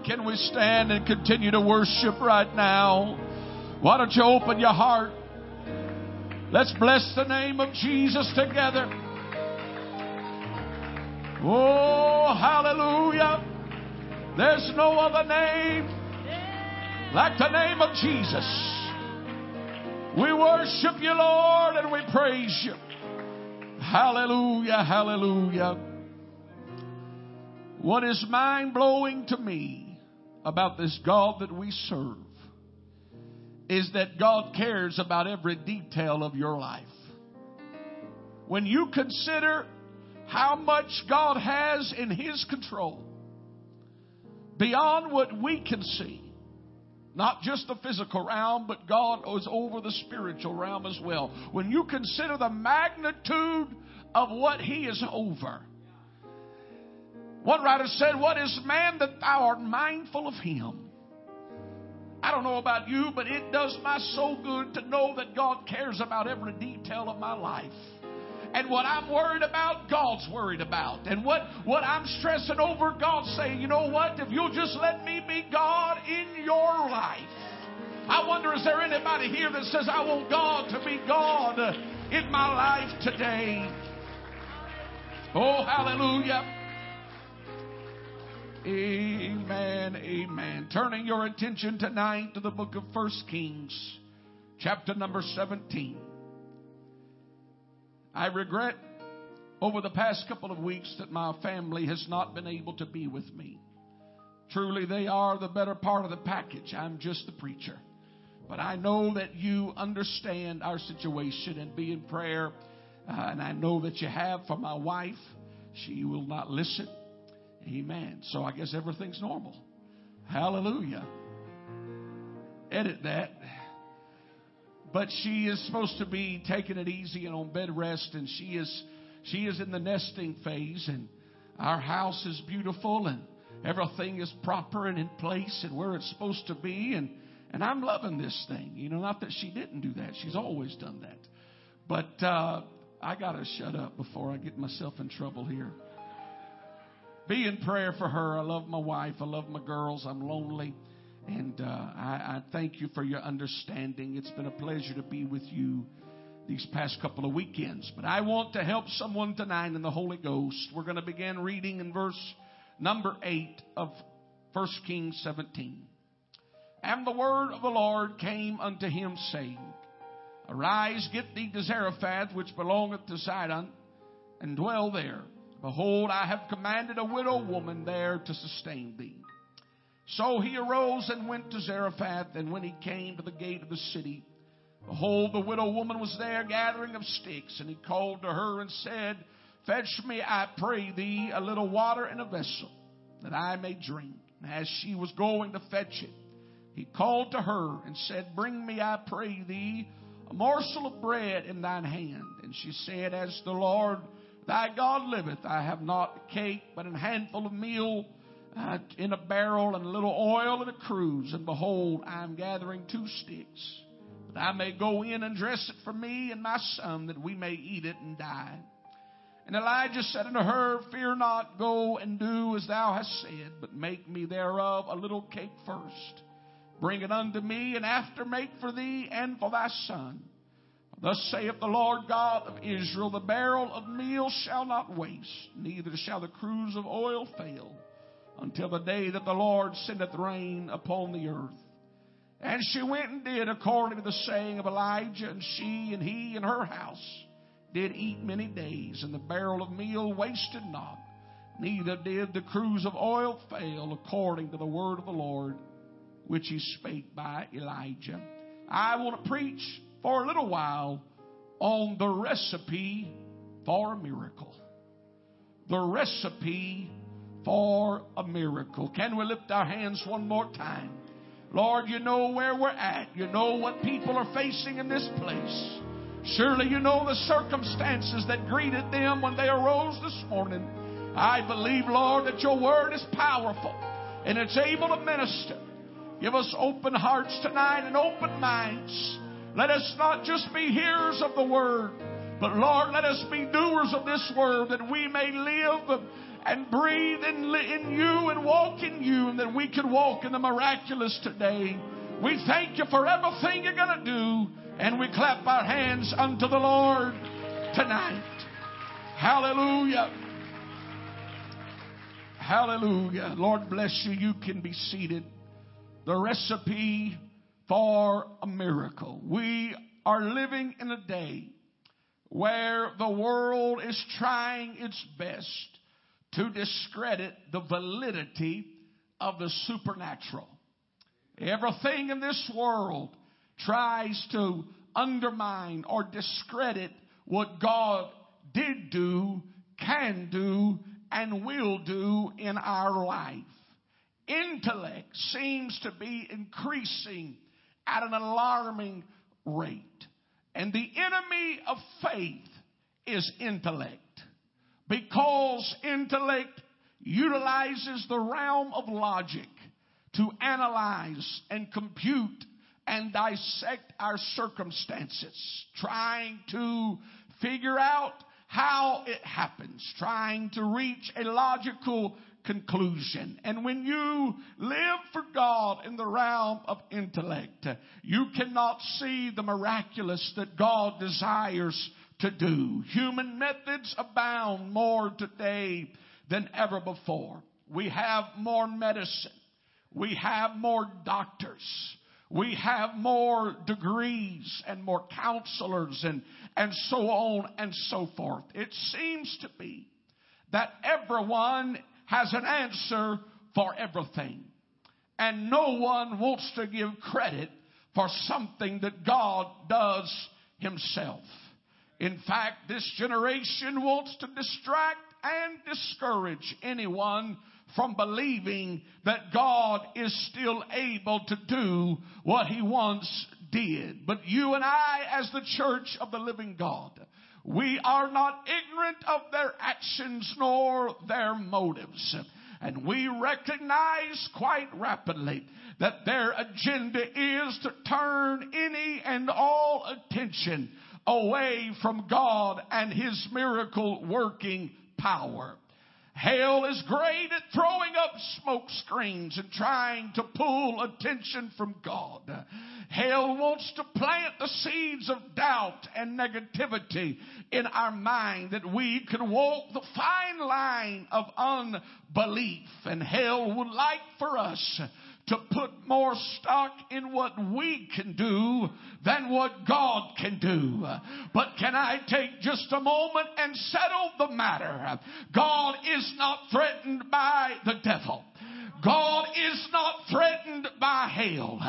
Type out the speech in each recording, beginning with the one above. Lord, can we stand and continue to worship right now? Why don't you open your heart? Let's bless the name of Jesus together. Oh, hallelujah. There's no other name like the name of Jesus. We worship you, Lord, and we praise you. Hallelujah, hallelujah. What is mind-blowing to me about this God that we serve is that God cares about every detail of your life. When you consider how much God has in His control, beyond what we can see, not just the physical realm, but God is over the spiritual realm as well. When you consider the magnitude of what He is over, one writer said, "What is man that thou art mindful of him?" I don't know about you, but it does my soul good to know that God cares about every detail of my life. And what I'm worried about, God's worried about. And what I'm stressing over, God's saying, you know what? If you'll just let me be God in your life. I wonder, is there anybody here that says, I want God to be God in my life today? Oh, hallelujah. Amen, amen. Turning your attention tonight to the book of 1 Kings, chapter number 17. I regret over the past couple of weeks that my family has not been able to be with me. Truly, they are the better part of the package. I'm just the preacher. But I know that you understand our situation and be in prayer. And I know that you have for my wife. She will not listen. Amen. So I guess everything's normal. Hallelujah. Edit that. But she is supposed to be taking it easy and on bed rest, and she is in the nesting phase, and our house is beautiful and everything is proper and in place and where it's supposed to be, and I'm loving this thing. You know, not that she didn't do that. She's always done that. But I got to shut up before I get myself in trouble here. Be in prayer for her. I love my wife. I love my girls. I'm lonely. And I thank you for your understanding. It's been a pleasure to be with you these past couple of weekends. But I want to help someone tonight in the Holy Ghost. We're going to begin reading in verse number 8 of 1 Kings 17. And the word of the Lord came unto him, saying, Arise, get thee to Zarephath, which belongeth to Sidon, and dwell there. Behold, I have commanded a widow woman there to sustain thee. So he arose and went to Zarephath, and when he came to the gate of the city, behold, the widow woman was there gathering of sticks, and he called to her and said, Fetch me, I pray thee, a little water in a vessel, that I may drink. And as she was going to fetch it, he called to her and said, Bring me, I pray thee, a morsel of bread in thine hand. And she said, As the Lord thy God liveth, I have not a cake, but an handful of meal in a barrel, and a little oil, and a cruse. And behold, I am gathering 2 sticks, that I may go in and dress it for me and my son, that we may eat it and die. And Elijah said unto her, Fear not, go and do as thou hast said, but make me thereof a little cake first. Bring it unto me, and after make for thee and for thy son. Thus saith the Lord God of Israel, The barrel of meal shall not waste, neither shall the cruse of oil fail, until the day that the Lord sendeth rain upon the earth. And she went and did according to the saying of Elijah, and she and he and her house did eat many days, and the barrel of meal wasted not, neither did the cruse of oil fail, according to the word of the Lord, which he spake by Elijah. I want to preach for a little while on the recipe for a miracle. The recipe for a miracle. Can we lift our hands one more time? Lord, you know where we're at. You know what people are facing in this place. Surely you know the circumstances that greeted them when they arose this morning. I believe, Lord, that your word is powerful and it's able to minister. Give us open hearts tonight and open minds. Let us not just be hearers of the word, but Lord, let us be doers of this word, that we may live and breathe in you and walk in you, and that we could walk in the miraculous today. We thank you for everything you're going to do, and we clap our hands unto the Lord tonight. Hallelujah. Hallelujah. Lord bless you. You can be seated. The recipe for a miracle. We are living in a day where the world is trying its best to discredit the validity of the supernatural. Everything in this world tries to undermine or discredit what God did do, can do, and will do in our life. Intellect seems to be increasing at an alarming rate. And the enemy of faith is intellect, because intellect utilizes the realm of logic to analyze and compute and dissect our circumstances, trying to figure out how it happens, trying to reach a logical conclusion. And when you live for God in the realm of intellect, you cannot see the miraculous that God desires to do. Human methods abound more today than ever before. We have more medicine. We have more doctors. We have more degrees and more counselors and so on and so forth. It seems to be that everyone has an answer for everything. And no one wants to give credit for something that God does himself. In fact, this generation wants to distract and discourage anyone from believing that God is still able to do what he once did. But you and I, as the church of the living God, we are not ignorant of their actions nor their motives. And we recognize quite rapidly that their agenda is to turn any and all attention away from God and his miracle working power. Hell is great at throwing up smoke screens and trying to pull attention from God. Hell wants to plant the seeds of doubt and negativity in our mind that we can walk the fine line of unbelief. And hell would like for us to put more stock in what we can do than what God can do. But can I take just a moment and settle the matter? God is not threatened by the devil. God is not threatened by hell.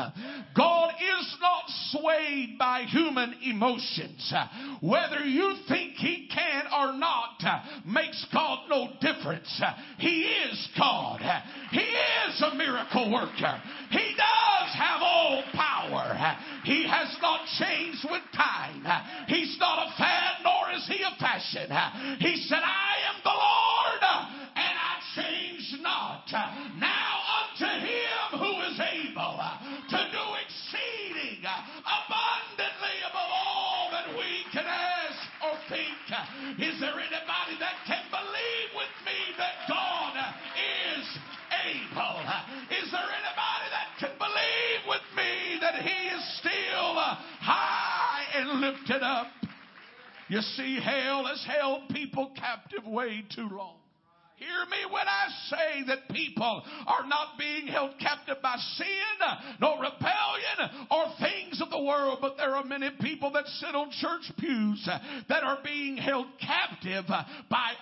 God is not swayed by human emotions. Whether you think he can or not makes God no difference. He is God. He is a miracle worker. He does have all power. He has not changed with time. He's not a fad, nor is he a fashion. He said, I am the Lord, and I change not. Now unto him who is able to do exceeding abundantly above all that we can ask or think. Is there anybody that can believe with me that God is able? Is there anybody that can believe with me that he is still high and lifted up? You see, hell has held people captive way too long. Hear me when I say that people are not being held captive by sin, nor rebellion, or things of the world. But there are many people that sit on church pews that are being held captive by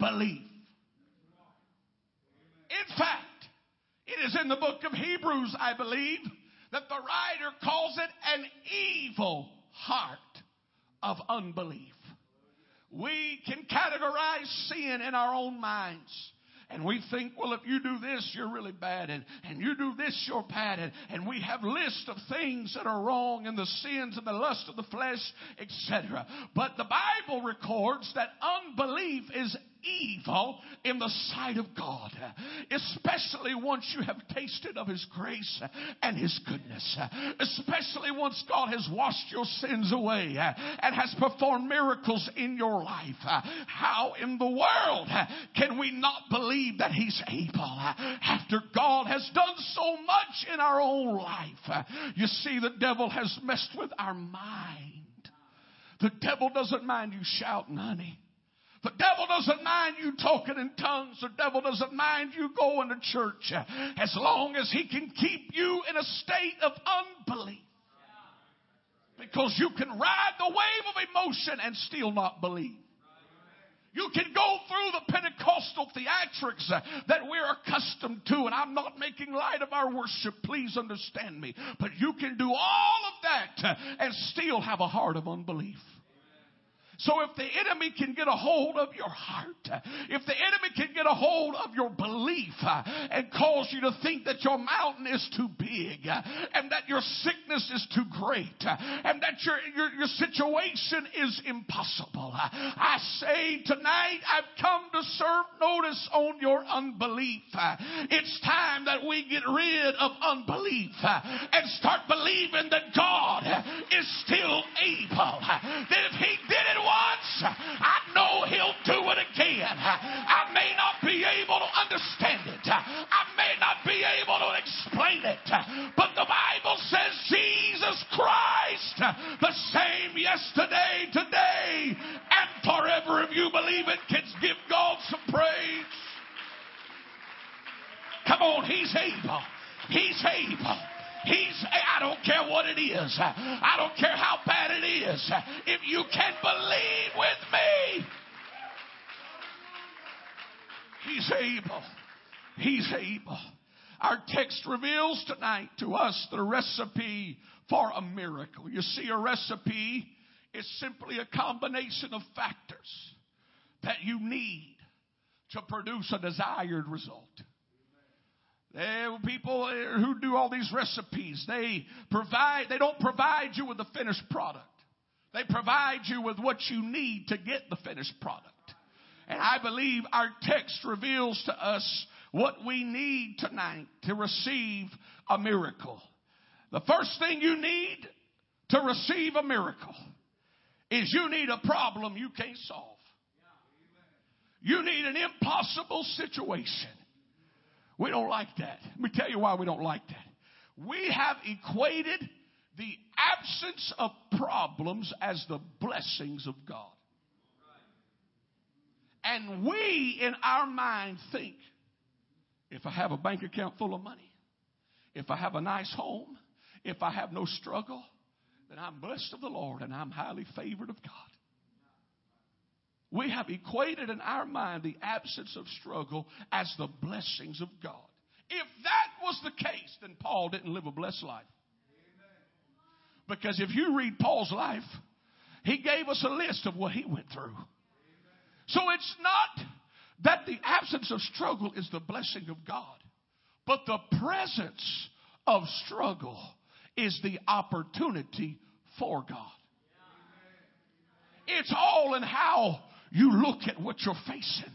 unbelief. In fact, it is in the book of Hebrews, I believe, that the writer calls it an evil heart of unbelief. We can categorize sin in our own minds. And we think, well, if you do this, you're really bad. And you do this, you're bad. And we have lists of things that are wrong and the sins and the lust of the flesh, etc. But the Bible records that unbelief is evil in the sight of God, especially once you have tasted of His grace and His goodness, especially once God has washed your sins away and has performed miracles in your life. How in the world can we not believe that He's able after God has done so much in our own life? You see, the devil has messed with our mind. The devil doesn't mind you shouting, honey. The devil doesn't mind you talking in tongues. The devil doesn't mind you going to church, as long as he can keep you in a state of unbelief. Because you can ride the wave of emotion and still not believe. You can go through the Pentecostal theatrics that we're accustomed to, and I'm not making light of our worship, please understand me. But you can do all of that and still have a heart of unbelief. So if the enemy can get a hold of your heart, if the enemy can get a hold of your belief and cause you to think that your mountain is too big and that your sickness is too great and that your situation is impossible, I say tonight, I've come to serve notice on your unbelief. It's time that we get rid of unbelief and start believing that God is still able. That if He did it once, I know He'll do it again. I may not be able to understand it. I may not be able to explain it. But the Bible says Jesus Christ, the same yesterday, today, and forever. If you believe it, kids, give God some praise. Come on, He's able. He's able. I don't care what it is. I don't care how bad it is. If you can believe with me, He's able. He's able. Our text reveals tonight to us the recipe for a miracle. You see, a recipe is simply a combination of factors that you need to produce a desired result. There are people who do all these recipes. They don't provide you with the finished product. They provide you with what you need to get the finished product. And I believe our text reveals to us what we need tonight to receive a miracle. The first thing you need to receive a miracle is you need a problem you can't solve. You need an impossible situation. We don't like that. Let me tell you why we don't like that. We have equated the absence of problems as the blessings of God. And we, in our mind, think, if I have a bank account full of money, if I have a nice home, if I have no struggle, then I'm blessed of the Lord and I'm highly favored of God. We have equated in our mind the absence of struggle as the blessings of God. If that was the case, then Paul didn't live a blessed life. Because if you read Paul's life, he gave us a list of what he went through. So it's not that the absence of struggle is the blessing of God, but the presence of struggle is the opportunity for God. It's all in how you look at what you're facing.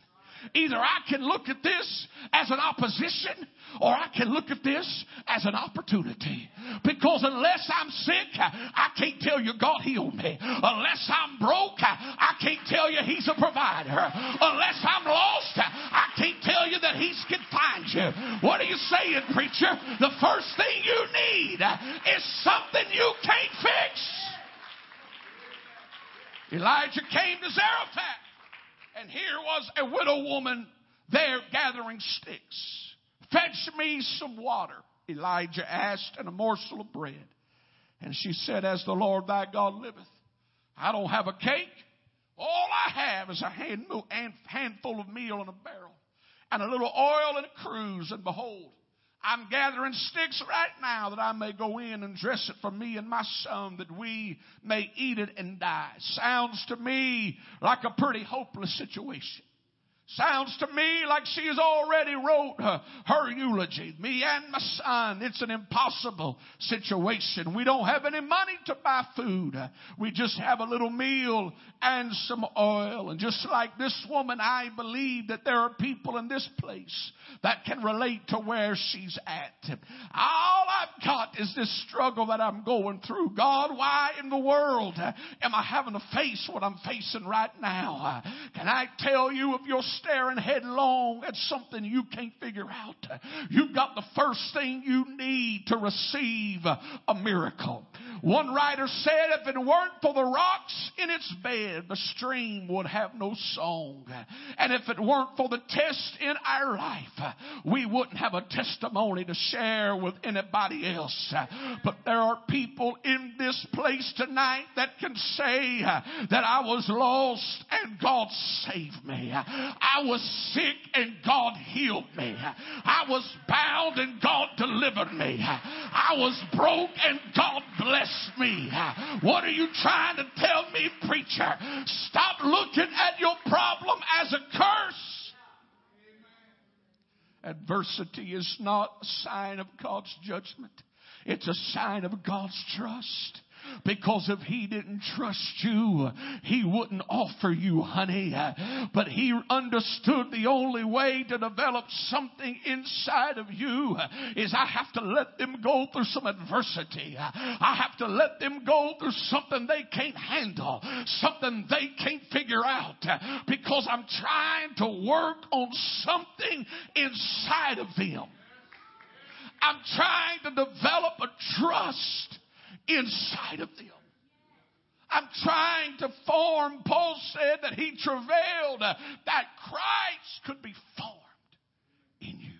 Either I can look at this as an opposition, or I can look at this as an opportunity. Because unless I'm sick, I can't tell you God healed me. Unless I'm broke, I can't tell you He's a provider. Unless I'm lost, I can't tell you that He can find you. What are you saying, preacher? The first thing you need is something you can't fix. Elijah came to Zarephath, and here was a widow woman there gathering sticks. Fetch me some water, Elijah asked, and a morsel of bread. And she said, as the Lord thy God liveth, I don't have a cake. All I have is a handful of meal in a barrel, and a little oil in a cruse. And behold, I'm gathering sticks right now that I may go in and dress it for me and my son, that we may eat it and die. Sounds to me like a pretty hopeless situation. Sounds to me like she has already wrote her eulogy. Me and my son, it's an impossible situation. We don't have any money to buy food. We just have a little meal and some oil. And just like this woman, I believe that there are people in this place that can relate to where she's at. All I've got is this struggle that I'm going through. God, why in the world am I having to face what I'm facing right now? Can I tell you, if you're staring headlong at something you can't figure out, you've got the first thing you need to receive a miracle. One writer said, if it weren't for the rocks in its bed, the stream would have no song. And if it weren't for the test in our life, we wouldn't have a testimony to share with anybody else. But there are people in this place tonight that can say that I was lost and God saved me. I was sick and God healed me. I was bound and God delivered me. I was broke and God blessed me. What are you trying to tell me, preacher? Stop looking at your problem as a curse. Adversity is not a sign of God's judgment. It's a sign of God's trust. Because if He didn't trust you, He wouldn't offer you, honey. But He understood the only way to develop something inside of you is I have to let them go through some adversity. I have to let them go through something they can't handle, something they can't figure out, because I'm trying to work on something inside of them. I'm trying to develop a trust inside of them. I'm trying to form. Paul said that he travailed that Christ could be formed in you.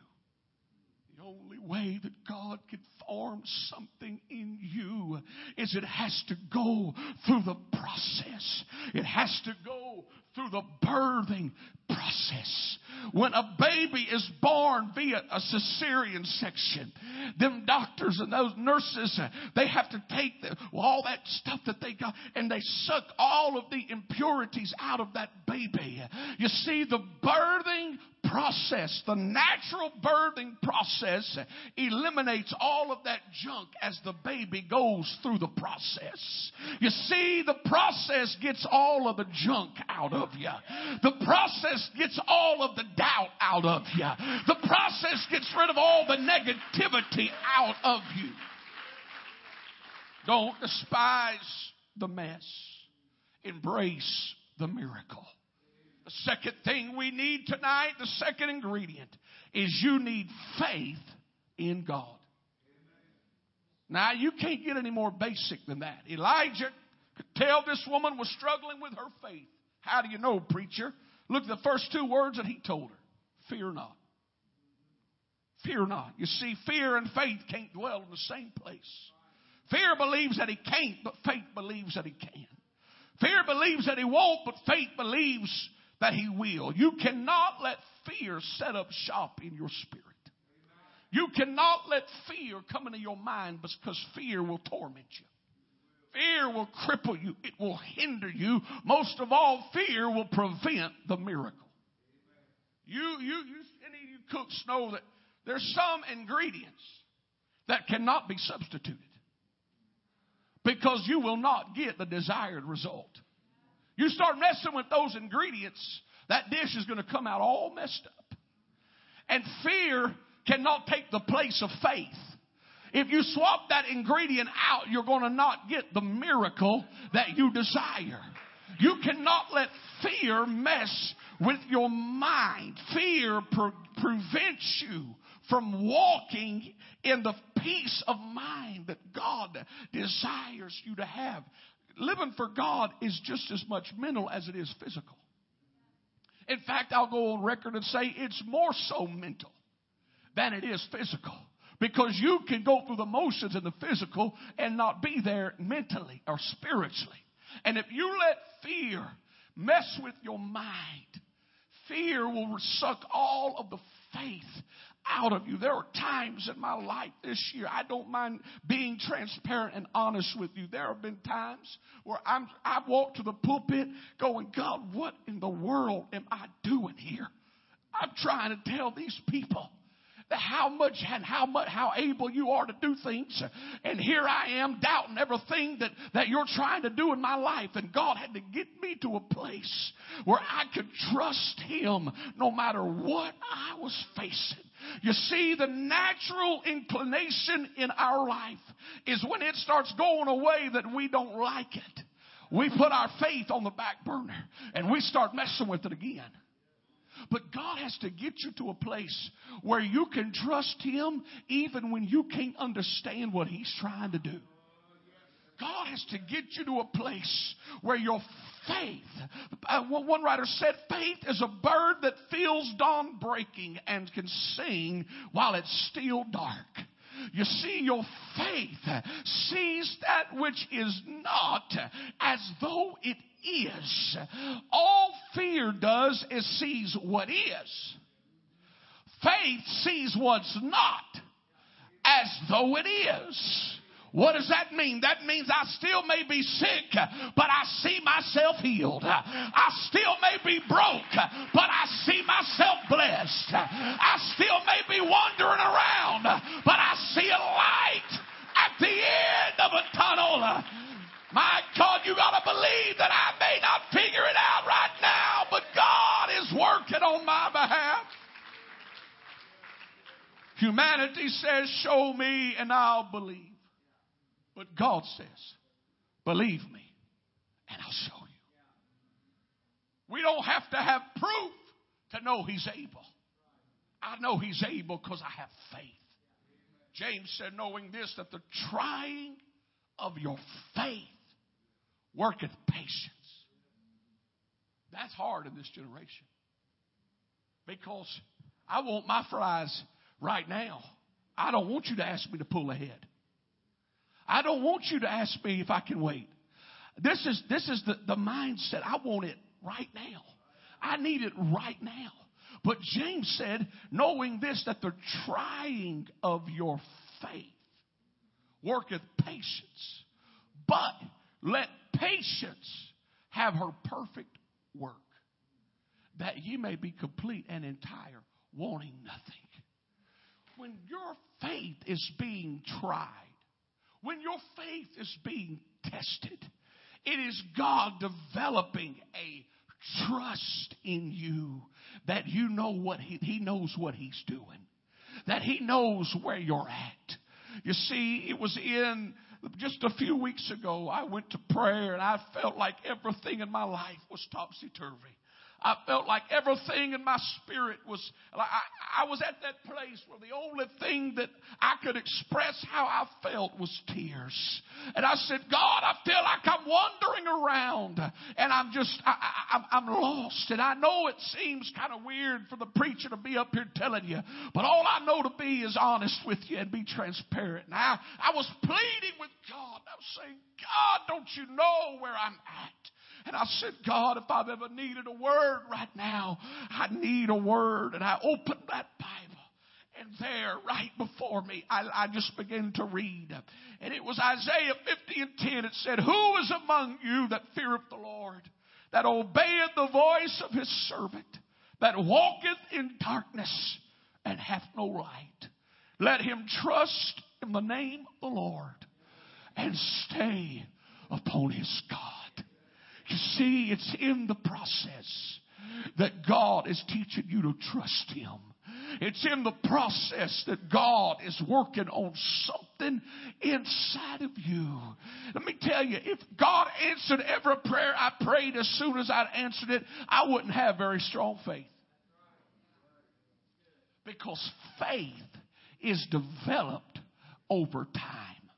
The only way that God could form something in you is it has to go through the process. It has to go through the birthing process. When a baby is born via a cesarean section, them doctors and those nurses, they have to take all that stuff that they got and they suck all of the impurities out of that baby. You see, the birthing process, the natural birthing process, eliminates all of that junk as the baby goes through the process. You see, the process gets all of the junk out of you. The process gets all of the doubt out of you. The process gets rid of all the negativity out of you. Don't despise the mess. Embrace the miracle. The second thing we need tonight, the second ingredient, is you need faith in God. Now, you can't get any more basic than that. Elijah could tell this woman was struggling with her faith. How do you know, preacher? Look at the first two words that he told her. Fear not. Fear not. You see, fear and faith can't dwell in the same place. Fear believes that he can't, but faith believes that he can. Fear believes that he won't, but faith believes that he will. You cannot let fear set up shop in your spirit. You cannot let fear come into your mind, because fear will torment you. Fear will cripple you. It will hinder you. Most of all, fear will prevent the miracle. Any of you cooks know that there's some ingredients that cannot be substituted, because you will not get the desired result. You start messing with those ingredients, that dish is going to come out all messed up. And fear cannot take the place of faith. If you swap that ingredient out, you're going to not get the miracle that you desire. You cannot let fear mess with your mind. Fear prevents you from walking in the peace of mind that God desires you to have. Living for God is just as much mental as it is physical. In fact, I'll go on record and say it's more so mental than it is physical. Because you can go through the motions in the physical and not be there mentally or spiritually. And if you let fear mess with your mind, fear will suck all of the faith out of you. There are times in my life this year, I don't mind being transparent and honest with you. There have been times where I've walked to the pulpit going, God, what in the world am I doing here? I'm trying to tell these people how much and how able you are to do things. And here I am doubting everything that you're trying to do in my life. And God had to get me to a place where I could trust Him no matter what I was facing. You see, the natural inclination in our life is when it starts going away that we don't like it. We put our faith on the back burner and we start messing with it again. But God has to get you to a place where you can trust Him even when you can't understand what He's trying to do. God has to get you to a place where your faith, one writer said, faith is a bird that feels dawn breaking and can sing while it's still dark. You see, your faith sees that which is not as though it is. All fear does is sees what is. Faith sees what's not as though it is. What does that mean? That means I still may be sick, but I see myself healed. I still may be broke, but I see myself blessed. I still may be wandering around, but I see a light at the end of a tunnel. My God, you got to believe that I may not figure it out right now, but God is working on my behalf. Humanity says, show me and I'll believe. But God says, believe me, and I'll show you. We don't have to have proof to know He's able. I know He's able because I have faith. James said, knowing this, that the trying of your faith worketh patience. That's hard in this generation. Because I want my fries right now. I don't want you to ask me to pull ahead. I don't want you to ask me if I can wait. This is the mindset. I want it right now. I need it right now. But James said, knowing this, that the trying of your faith worketh patience. But let patience have her perfect work, that ye may be complete and entire, wanting nothing. When your faith is being tried, when your faith is being tested, it is God developing a trust in you that you know what He knows what He's doing, that He knows where you're at. You see, it was in just a few weeks ago, I went to prayer and I felt like everything in my life was topsy-turvy. I felt like everything in my spirit was, I was at that place where the only thing that I could express how I felt was tears. And I said, God, I feel like I'm wandering around and I'm lost. And I know it seems kind of weird for the preacher to be up here telling you, but all I know to be is honest with you and be transparent. And I was pleading with God. I was saying, God, don't you know where I'm at? And I said, God, if I've ever needed a word right now, I need a word. And I opened that Bible. And there, right before me, I just began to read. And it was Isaiah 50:10. It said, who is among you that feareth the Lord, that obeyeth the voice of His servant, that walketh in darkness and hath no light? Let him trust in the name of the Lord and stay upon his God. You see, it's in the process that God is teaching you to trust Him. It's in the process that God is working on something inside of you. Let me tell you, if God answered every prayer I prayed as soon as I'd answered it, I wouldn't have very strong faith. Because faith is developed over time.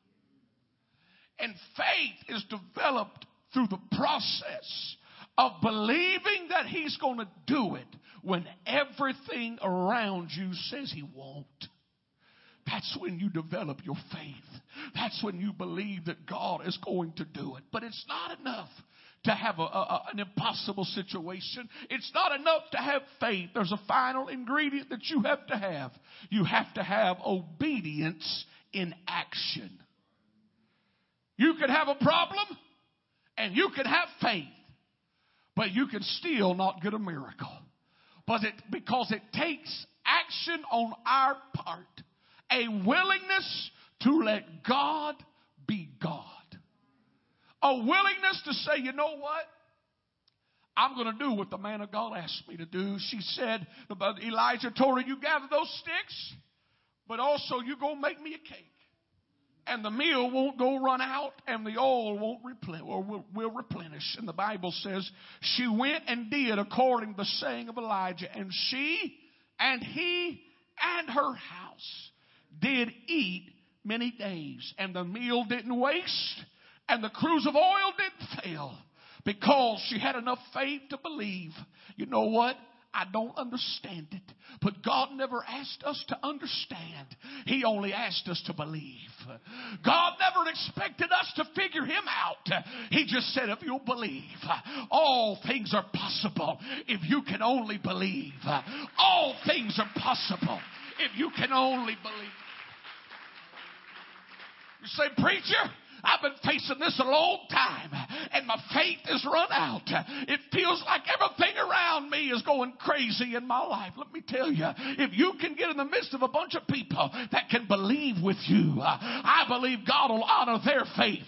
And faith is developed through the process of believing that He's going to do it when everything around you says He won't. That's when you develop your faith. That's when you believe that God is going to do it. But it's not enough to have an impossible situation. It's not enough to have faith. There's a final ingredient that you have to have. You have to have obedience in action. You could have a problem, and you can have faith, but you can still not get a miracle. because it takes action on our part. A willingness to let God be God. A willingness to say, you know what? I'm going to do what the man of God asked me to do. She said, Elijah told her, you gather those sticks, but also you go make me a cake. And the meal won't go run out, and the oil won't will replenish. And the Bible says she went and did according to the saying of Elijah. And she and he and her house did eat many days. And the meal didn't waste, and the cruse of oil didn't fail, because she had enough faith to believe, you know what? I don't understand it. But God never asked us to understand. He only asked us to believe. God never expected us to figure him out. He just said, if you'll believe, all things are possible. If you can only believe, all things are possible. If you can only believe. You say, preacher, I've been facing this a long time, and my faith has run out. It feels like everything around me is going crazy in my life. Let me tell you, if you can get in the midst of a bunch of people that can believe with you, I believe God will honor their faith,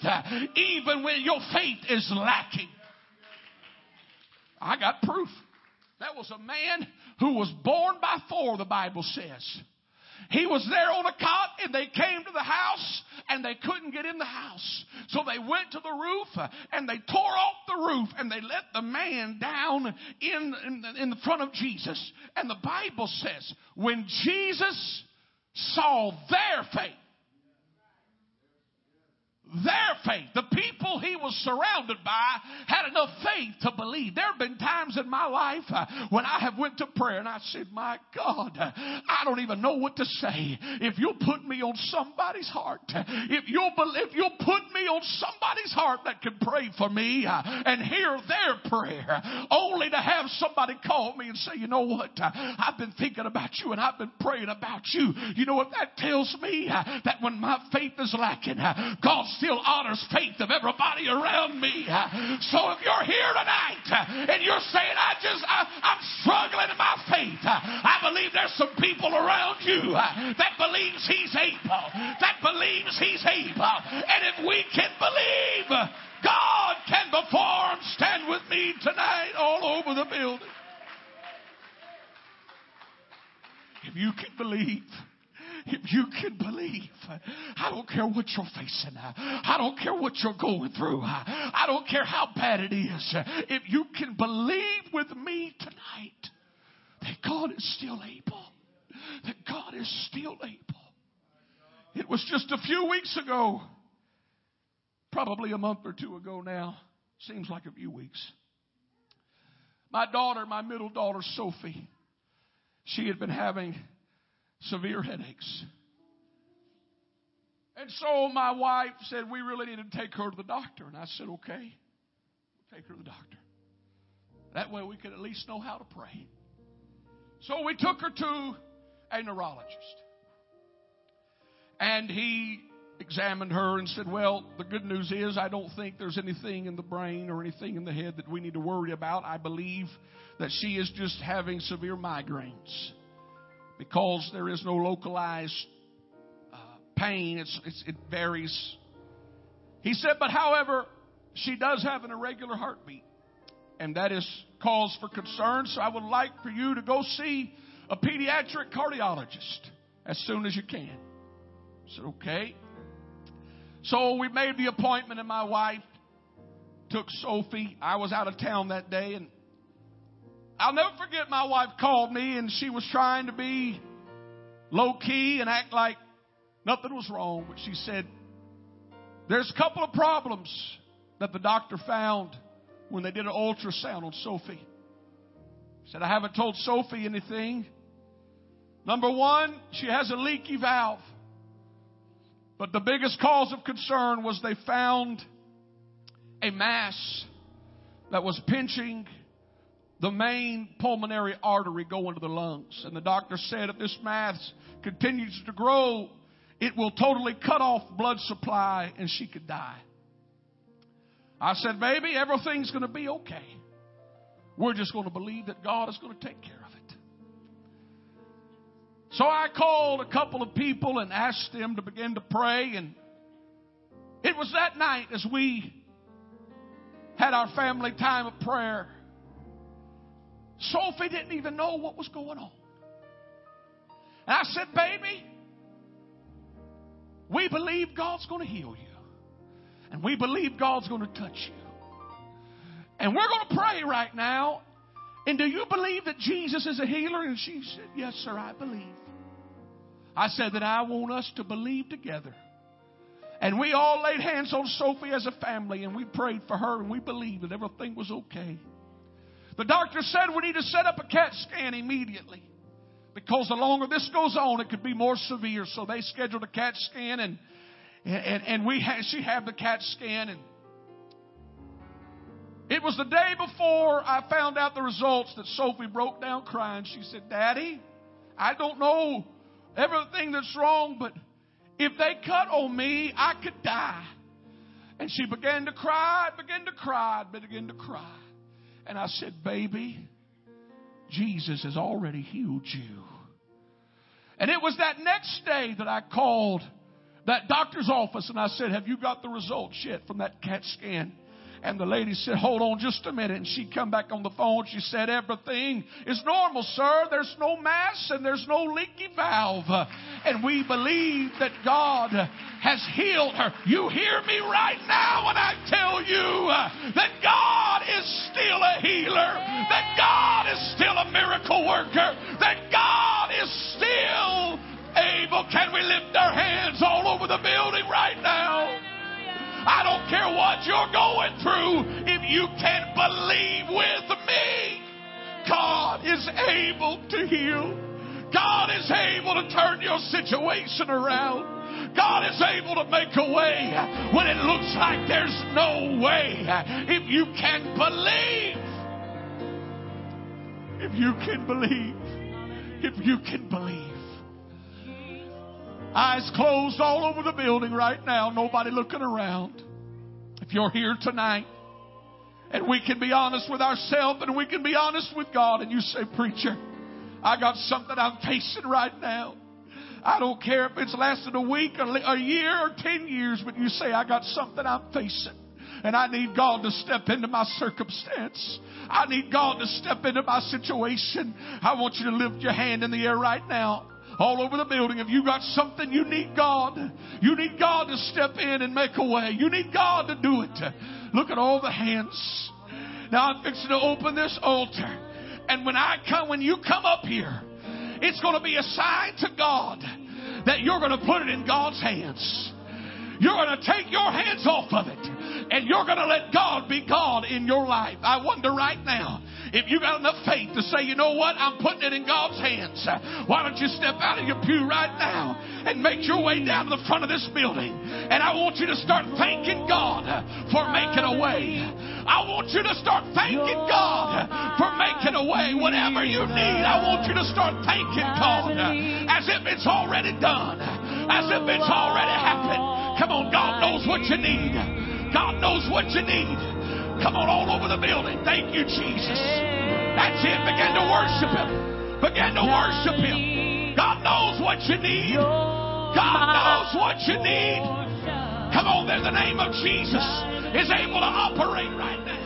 even when your faith is lacking. I got proof. There was a man who was born by four, the Bible says. He was there on a cot, and they came to the house, and they couldn't get in the house. So they went to the roof, and they tore off the roof, and they let the man down in the front of Jesus. And the Bible says, when Jesus saw their faith, the people he was surrounded by had enough faith to believe. There have been times in my life when I have went to prayer and I said, my God, I don't even know what to say. If you'll put me on somebody's heart, if you'll put me on somebody's heart that can pray for me and hear their prayer, only to have somebody call me and say, you know what, I've been thinking about you and I've been praying about you. You know what that tells me? That when my faith is lacking, God still honors faith of everybody around me. So if you're here tonight and you're saying, I'm struggling in my faith, I believe there's some people around you that believes he's able. And if we can believe, God can perform. Stand with me tonight all over the building. If you can believe. If you can believe, I don't care what you're facing. I don't care what you're going through. I don't care how bad it is. If you can believe with me tonight that God is still able, It was just a few weeks ago, probably a month or two ago now. Seems like a few weeks. My middle daughter, Sophie, she had been having severe headaches. And so my wife said, we really need to take her to the doctor. And I said, okay, we'll take her to the doctor. That way we could at least know how to pray. So we took her to a neurologist. And he examined her and said, well, the good news is I don't think there's anything in the brain or anything in the head that we need to worry about. I believe that she is just having severe migraines. Because there is no localized pain, it varies. He said, but however, she does have an irregular heartbeat, and that is cause for concern. So I would like for you to go see a pediatric cardiologist as soon as you can. I said, okay. So we made the appointment, and my wife took Sophie. I was out of town that day, and I'll never forget my wife called me, and she was trying to be low-key and act like nothing was wrong. But she said, there's a couple of problems that the doctor found when they did an ultrasound on Sophie. She said, I haven't told Sophie anything. Number one, she has a leaky valve. But the biggest cause of concern was they found a mass that was pinching the main pulmonary artery going to the lungs. And the doctor said, if this mass continues to grow, it will totally cut off blood supply and she could die. I said, baby, everything's going to be okay. We're just going to believe that God is going to take care of it. So I called a couple of people and asked them to begin to pray. And it was that night as we had our family time of prayer, Sophie didn't even know what was going on. And I said, baby, we believe God's going to heal you. And we believe God's going to touch you. And we're going to pray right now. And do you believe that Jesus is a healer? And she said, yes, sir, I believe. I said that I want us to believe together. And we all laid hands on Sophie as a family, and we prayed for her, and we believed that everything was okay. The doctor said we need to set up a CAT scan immediately, because the longer this goes on, it could be more severe. So they scheduled a CAT scan, and she had the CAT scan. And it was the day before I found out the results that Sophie broke down crying. She said, Daddy, I don't know everything that's wrong, but if they cut on me, I could die. And she began to cry. And I said, baby, Jesus has already healed you. And it was that next day that I called that doctor's office and I said, have you got the results yet from that CAT scan? And the lady said, hold on just a minute. And she come back on the phone. She said, everything is normal, sir. There's no mass and there's no leaky valve. And we believe that God has healed her. You hear me right now when I tell you that God is still a healer. That God is still a miracle worker. That God is still able. Can we lift our hands all over the building right now? I don't care what you're going through. If you can believe with me, God is able to heal. God is able to turn your situation around. God is able to make a way when it looks like there's no way. If you can believe, if you can believe. Eyes closed all over the building right now. Nobody looking around. If you're here tonight and we can be honest with ourselves and we can be honest with God, and you say, preacher, I got something I'm facing right now. I don't care if it's lasted a week or a year or 10 years, but you say, I got something I'm facing. And I need God to step into my circumstance. I need God to step into my situation. I want you to lift your hand in the air right now. All over the building. If you got something, you need God. You need God to step in and make a way. You need God to do it. Look at all the hands. Now I'm fixing to open this altar. And when you come up here, it's going to be a sign to God that you're going to put it in God's hands. You're going to take your hands off of it. And you're going to let God be God in your life. I wonder right now if you got enough faith to say, you know what? I'm putting it in God's hands. Why don't you step out of your pew right now and make your way down to the front of this building? And I want you to start thanking God for making a way. I want you to start thanking God for making a way. Whatever you need, I want you to start thanking God as if it's already done, as if it's already happened. Come on, God knows what you need. God knows what you need. Come on, all over the building. Thank you, Jesus. That's it. Begin to worship Him. Begin to worship Him. God knows what you need. God knows what you need. Come on, there's the name of Jesus is able to operate right now.